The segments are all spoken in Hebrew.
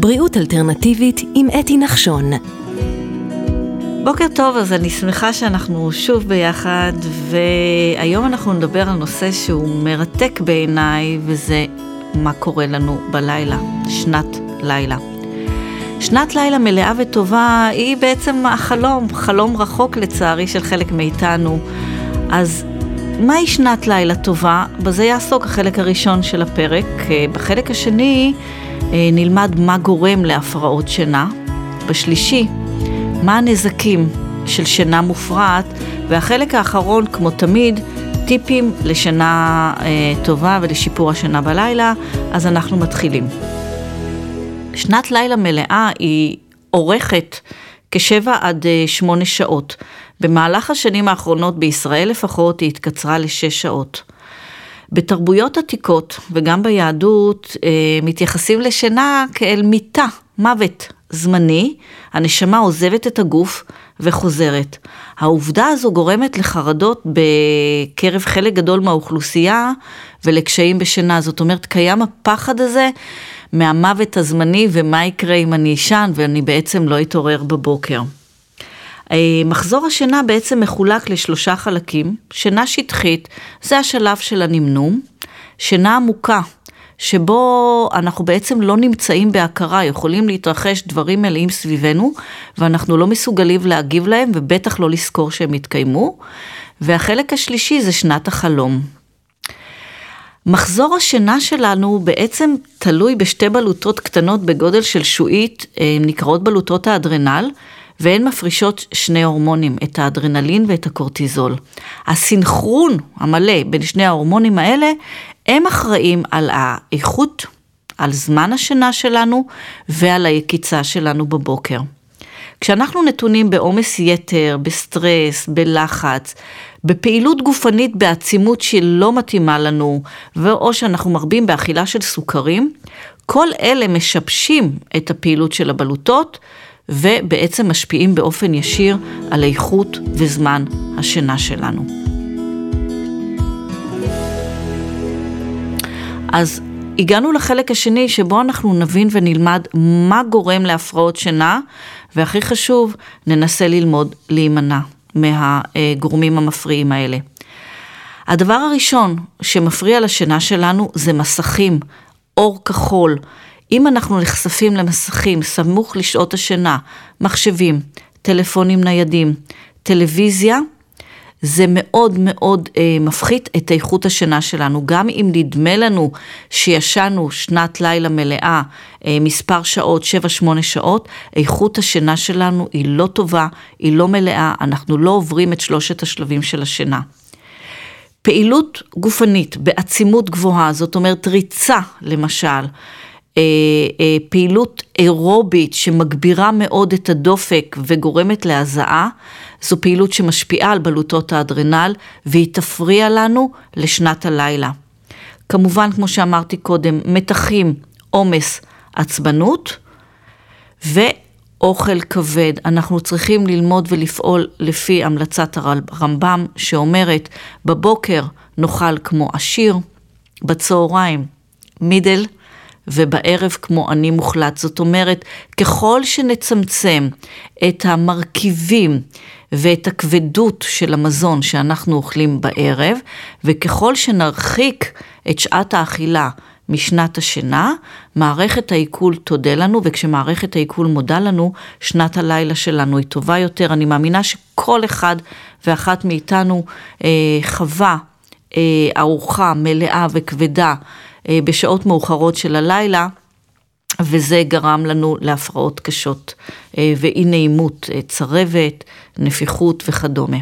בריאות אלטרנטיבית עם אתי נחשון. בוקר טוב, אז אני שמחה שאנחנו שוב ביחד, והיום אנחנו נדבר על נושא שהוא מרתק בעיניי, וזה מה קורה לנו בלילה, שנת לילה. שנת לילה מלאה וטובה היא בעצם החלום, חלום רחוק לצערי של חלק מאיתנו. אז מהי שנת לילה טובה? בזה יעסוק החלק הראשון של הפרק. בחלק השני נלמד מה גורם להפרעות שינה. בשלישי, מה הנזקים של שינה מופרעת. והחלק האחרון, כמו תמיד, טיפים לשינה טובה ולשיפור השינה בלילה. אז אנחנו מתחילים. שנת לילה מלאה היא אורכת כשבע עד 8 שעות. במהלך השנים האחרונות בישראל לפחות היא התקצרה ל6 שעות. בתרבויות עתיקות וגם ביהדות מתייחסים לשינה כאל מיטה, מוות זמני, הנשמה עוזבת את הגוף וחוזרת. העובדה הזו גורמת לחרדות בקרב חלק גדול מהאוכלוסייה ולקשיים בשינה. זאת אומרת, קיים הפחד הזה מהמוות הזמני ומה יקרה אם אני אשן ואני בעצם לא אתעורר בבוקר. מחזור השינה בעצם מחולק ל3 חלקים. שינה שטחית, זה השלב של הנמנום. שינה עמוקה, שבו אנחנו בעצם לא נמצאים בהכרה, יכולים להתרחש דברים מלאים סביבנו, ואנחנו לא מסוגלים להגיב להם, ובטח לא לזכור שהם התקיימו. והחלק השלישי זה שנת החלום. מחזור השינה שלנו בעצם תלוי בשתי בלוטות קטנות בגודל של שועית, נקראות בלוטות האדרנל, והן מפרישות 2 הורמונים, את האדרנלין ואת הקורטיזול. הסינכרון המלא בין 2 ההורמונים האלה, הם אחראים על האיכות, על זמן השינה שלנו ועל היקיצה שלנו בבוקר. כשאנחנו נתונים בעומס יתר, בסטרס, בלחץ, בפעילות גופנית בעצימות שלא מתאימה לנו, ואו שאנחנו מרבים באכילה של סוכרים, כל אלה משבשים את הפעילות של הבלוטות, ובעצם משפיעים באופן ישיר על איכות וזמן השינה שלנו. אז הגענו לחלק השני שבו אנחנו נבין ונלמד מה גורם להפרעות שינה, והכי חשוב, ננסה ללמוד להימנע מהגורמים המפריעים האלה. הדבר הראשון שמפריע לשינה שלנו זה מסכים, אור כחול. אם אנחנו נחשפים למסכים סמוך לשעות השינה, מחשבים, טלפונים ניידים, טלוויזיה, זה מאוד מאוד מפחית את איכות השינה שלנו. גם אם נדמה לנו שישנו שנת לילה מלאה, מספר שעות, 7-8 שעות, איכות השינה שלנו היא לא טובה, היא לא מלאה, אנחנו לא עוברים את 3 השלבים של השינה. פעילות גופנית בעצימות גבוהה, זאת אומרת ריצה למשל, פעילות אירובית שמגבירה מאוד את הדופק וגורמת להזעה, זו פעילות שמשפיעה על בלוטות האדרנל, והיא תפריע לנו לשנת הלילה. כמובן, כמו שאמרתי קודם, מתחים, עומס, עצבנות, ואוכל כבד. אנחנו צריכים ללמוד ולפעול לפי המלצת הרמב"ם, שאומרת, בבוקר נאכל כמו עשיר, בצהריים מידל, ובערב כמו אני מוחלט. זאת אומרת, ככל שנצמצם את המרכיבים ואת הכבדות של המזון שאנחנו אוכלים בערב, וככל שנרחיק את שעת האכילה משנת השינה, מערכת העיכול תודה לנו, וכשמערכת העיכול מודה לנו, שנת הלילה שלנו היא טובה יותר. אני מאמינה שכל אחד ואחת מאיתנו חווה ארוחה מלאה וכבדה, בשעות מאוחרות של הלילה, וזה גרם לנו להפרעות קשות, ואי נעימות, צרבת, נפיחות וכדומה.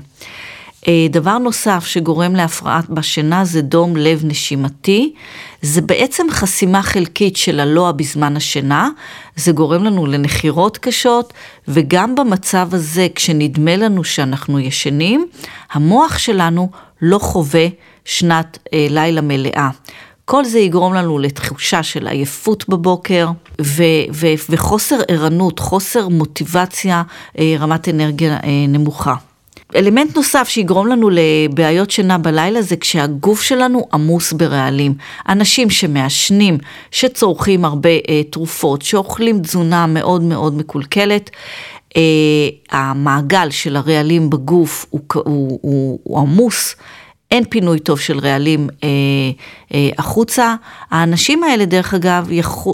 דבר נוסף שגורם להפרעת בשינה זה דום לב נשימתי, זה בעצם חסימה חלקית של הלוע בזמן השינה, זה גורם לנו לנחירות קשות, וגם במצב הזה כשנדמה לנו שאנחנו ישנים, המוח שלנו לא חווה שנת לילה מלאה. כל זה יגרום לנו לתחושה של עייפות בבוקר, וחוסר ערנות, חוסר מוטיבציה, רמת אנרגיה נמוכה. אלמנט נוסף שיגרום לנו לבעיות שינה בלילה זה כשהגוף שלנו עמוס ברעלים. אנשים שמעשנים, שצורכים הרבה תרופות, שאוכלים תזונה מאוד מאוד מקולקלת, המעגל של הרעלים בגוף הוא עמוס, אין פינוי טוב של רעלים החוצה. האנשים האלה דרך אגב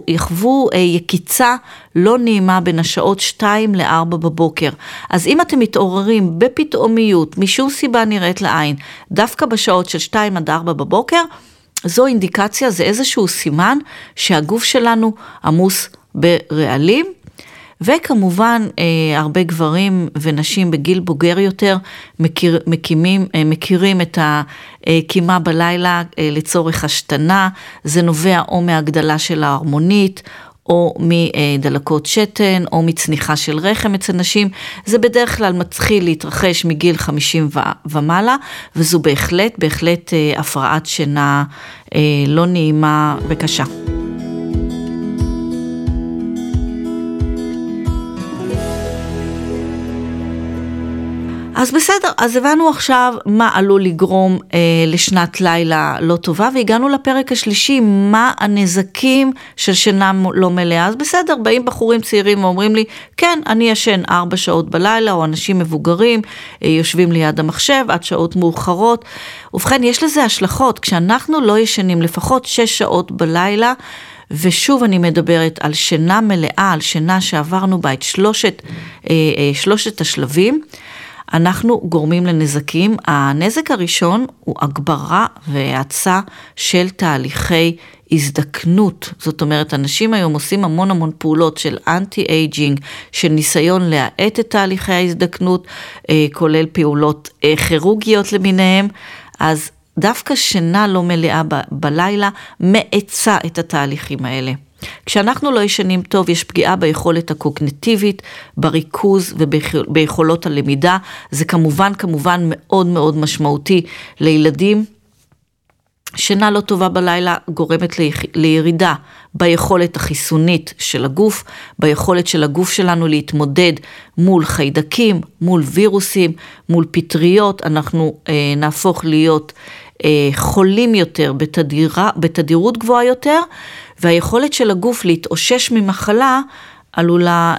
יחוו יקיצה לא נעימה בין השעות 2 ל-4 בבוקר. אז אם אתם מתעוררים בפתאומיות, משום סיבה נראית לעין, דווקא בשעות של 2 עד 4 בבוקר, זו אינדיקציה, זה איזשהו סימן שהגוף שלנו עמוס ברעלים. וכמובן, הרבה גברים ונשים בגיל בוגר יותר מכירים את הקימה בלילה לצורך השתנה. זה נובע או מהגדלה של ההרמונית, או מדלקות שתן, או מצניחה של רחם אצל נשים. זה בדרך כלל מתחיל להתרחש מגיל 50 ומעלה, וזו בהחלט הפרעת שינה לא נעימה וקשה. אז בסדר, אז הבנו עכשיו מה עלול לגרום לשנת לילה לא טובה, והגענו לפרק השלישי, מה הנזקים של שינה לא מלאה. אז בסדר, באים בחורים צעירים ואומרים לי, כן, אני ישן 4 שעות בלילה, או אנשים מבוגרים יושבים ליד המחשב עד שעות מאוחרות. ובכן, יש לזה השלכות, כשאנחנו לא ישנים לפחות 6 שעות בלילה, ושוב אני מדברת על שינה מלאה, על שינה שעברנו בה את שלושת השלבים, אנחנו גורמים לנזקים. הנזק הראשון הוא הגברה והאצה של תהליכי הזדקנות. זאת אומרת, אנשים היום עושים המון פעולות של אנטי-אייג'ינג, של ניסיון להאט את תהליכי ההזדקנות, כולל פעולות כירורגיות למיניהם. אז דווקא שינה לא מלאה בלילה מאצה את התהליכים האלה. כשאנחנו לא ישנים טוב, יש פגיעה ביכולת הקוגניטיבית, בריכוז וביכולות הלמידה. זה כמובן מאוד משמעותי לילדים. שינה לא טובה בלילה גורמת לירידה ביכולת החיסונית של הגוף, ביכולת של הגוף שלנו להתמודד מול חיידקים, מול וירוסים, מול פטריות. אנחנו נהפוך להיות חולים יותר בתדירות גבוהה יותר, והיכולת של הגוף להתאושש ממחלה עלולה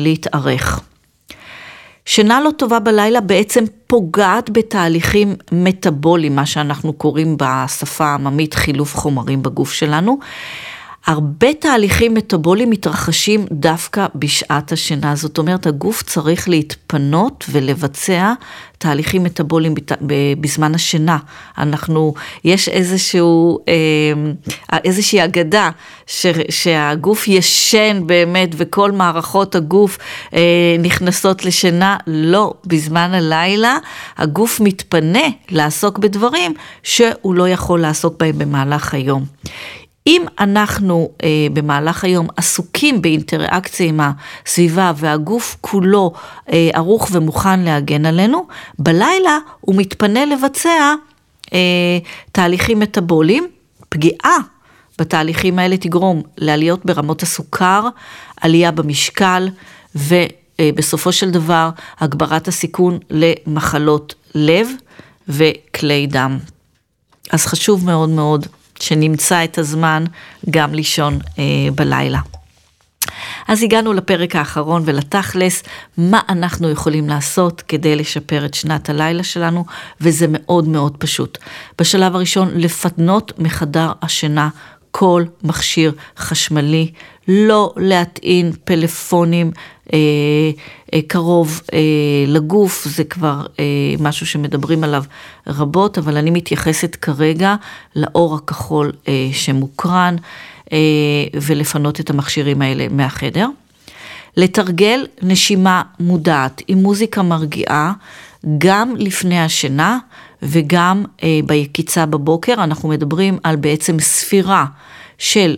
להתארך. שינה לא טובה בלילה בעצם פוגעת בתהליכים מטאבוליים, מה שאנחנו קוראים בשפה העממית חילוף חומרים בגוף שלנו. הרבה תהליכים מטאבוליים מתרחשים דווקא בשעת השינה. זאת אומרת, הגוף צריך להתפנות ולבצע תהליכים מטאבוליים בזמן השינה. יש איזושהי אגדה שהגוף ישן באמת, וכל מערכות הגוף נכנסות לשינה. לא, בזמן הלילה הגוף מתפנה לעסוק בדברים שהוא לא יכול לעסוק בהם במהלך היום. אם אנחנו במהלך היום עסוקים באינטראקציה עם הסביבה, והגוף כולו ערוך ומוכן להגן עלינו, בלילה הוא מתפנה לבצע תהליכים מטאבוליים. פגיעה בתהליכים האלה תגרום לעליות ברמות הסוכר, עלייה במשקל, ובסופו של דבר הגברת הסיכון למחלות לב וכלי דם. אז חשוב מאוד שנמצא את הזמן גם לישון בלילה. אז הגענו לפרק האחרון ולתכלס, מה אנחנו יכולים לעשות כדי לשפר את שנת הלילה שלנו, וזה מאוד פשוט. בשלב הראשון, לפנות מחדר השינה כל מכשיר חשמלי, לא להטעין פלאפונים קרוב לגוף, זה כבר משהו שמדברים עליו רבות, אבל אני מתייחסת כרגע לאור הכחול שמוקרן, ולפנות את המכשירים האלה מהחדר. לתרגל נשימה מודעת עם מוזיקה מרגיעה, גם לפני השינה וגם ביקיצה בבוקר. אנחנו מדברים על בעצם ספירה של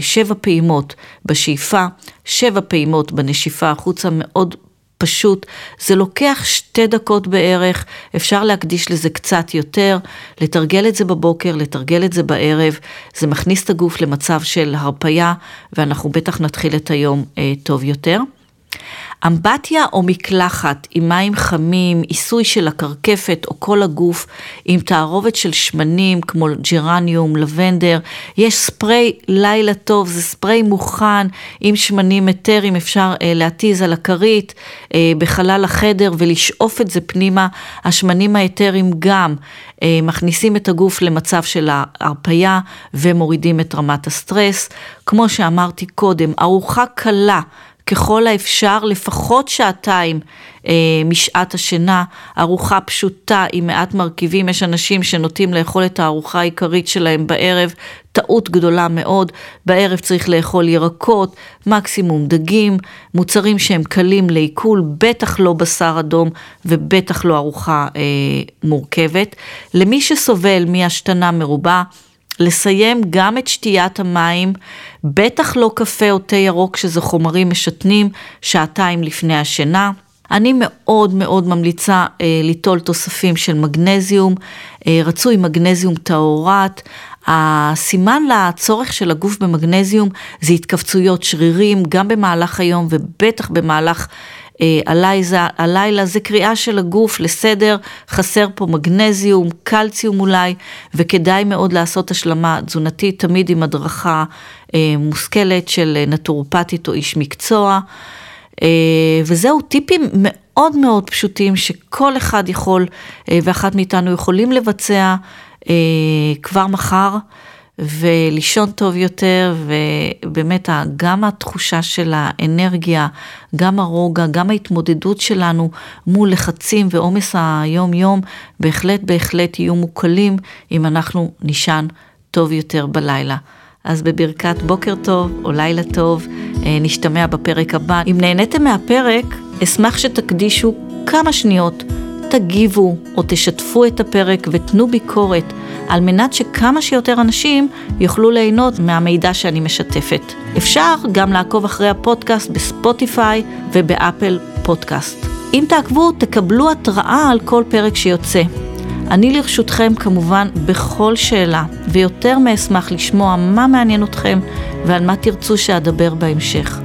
7 פעימות בשאיפה, 7 פעימות בנשיפה החוצה. מאוד פשוט, זה לוקח 2 דקות בערך, אפשר להקדיש לזה קצת יותר, לתרגל את זה בבוקר, לתרגל את זה בערב, זה מכניס את הגוף למצב של הרפיה, ואנחנו בטח נתחיל את היום טוב יותר. אמבטיה או מקלחת עם מים חמים, עיסוי של הקרקפת או כל הגוף, עם תערובת של שמנים כמו ג'רניום, לבנדר, יש ספרי לילה טוב, זה ספרי מוכן עם שמנים מטרים, אפשר להתיז על הקרית בחלל החדר ולשאוף את זה פנימה, השמנים היתרים גם מכניסים את הגוף למצב של ההרפיה ומורידים את רמת הסטרס, כמו שאמרתי קודם, ארוחה קלה, ככל האפשר, לפחות שעתיים משעת השינה, ארוחה פשוטה עם מעט מרכיבים, יש אנשים שנוטים לאכול את הארוחה העיקרית שלהם בערב, טעות גדולה מאוד, בערב צריך לאכול ירקות, מקסימום דגים, מוצרים שהם קלים לעיכול, בטח לא בשר אדום ובטח לא ארוחה מורכבת. למי שסובל מהשתנה מרובה, לסיים גם את שתיית המים, בטח לא קפה או תה ירוק שזה חומרים משתנים, שעתיים לפני השינה. אני מאוד מאוד ממליצה ליטול תוספים של מגנזיום, רצוי מגנזיום טהורט. הסימן לצורך של הגוף במגנזיום זה התכווצויות שרירים, גם במהלך היום ובטח במהלך הלילה, זה קריאה של הגוף לסדר, חסר פה מגנזיום, קלציום אולי, וכדאי מאוד לעשות השלמה תזונתית, תמיד עם הדרכה מושכלת של נטורופטית או איש מקצוע, וזהו טיפים מאוד מאוד פשוטים שכל אחד יכול ואחת מאיתנו יכולים לבצע כבר מחר, ולישון טוב יותר, ובאמת גם התחושה של האנרגיה, גם הרוגע, גם ההתמודדות שלנו מול לחצים ועומס היום יום, בהחלט יהיו מוקלים אם אנחנו נשן טוב יותר בלילה. אז בברכת בוקר טוב או לילה טוב, נשתמע בפרק הבא. אם נהניתם מהפרק, אשמח שתקדישו כמה שניות, תגיבו או תשתפו את הפרק ותנו ביקורת, על מנת שכמה שיותר אנשים יוכלו ליהנות מהמידע שאני משתפת. אפשר גם לעקוב אחרי הפודקאסט בספוטיפיי ובאפל פודקאסט. אם תעקבו, תקבלו התראה על כל פרק שיוצא. אני לרשותכם כמובן בכל שאלה, ויותר מאשמח לשמוע מה מעניין אתכם ועל מה תרצו שאדבר בהמשך.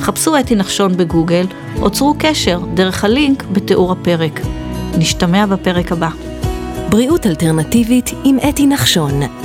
חפשו אתי נחשון בגוגל, עוצרו קשר דרך הלינק בתיאור הפרק. נשתמע בפרק הבא. בריאות אלטרנטיבית עם אתי נחשון.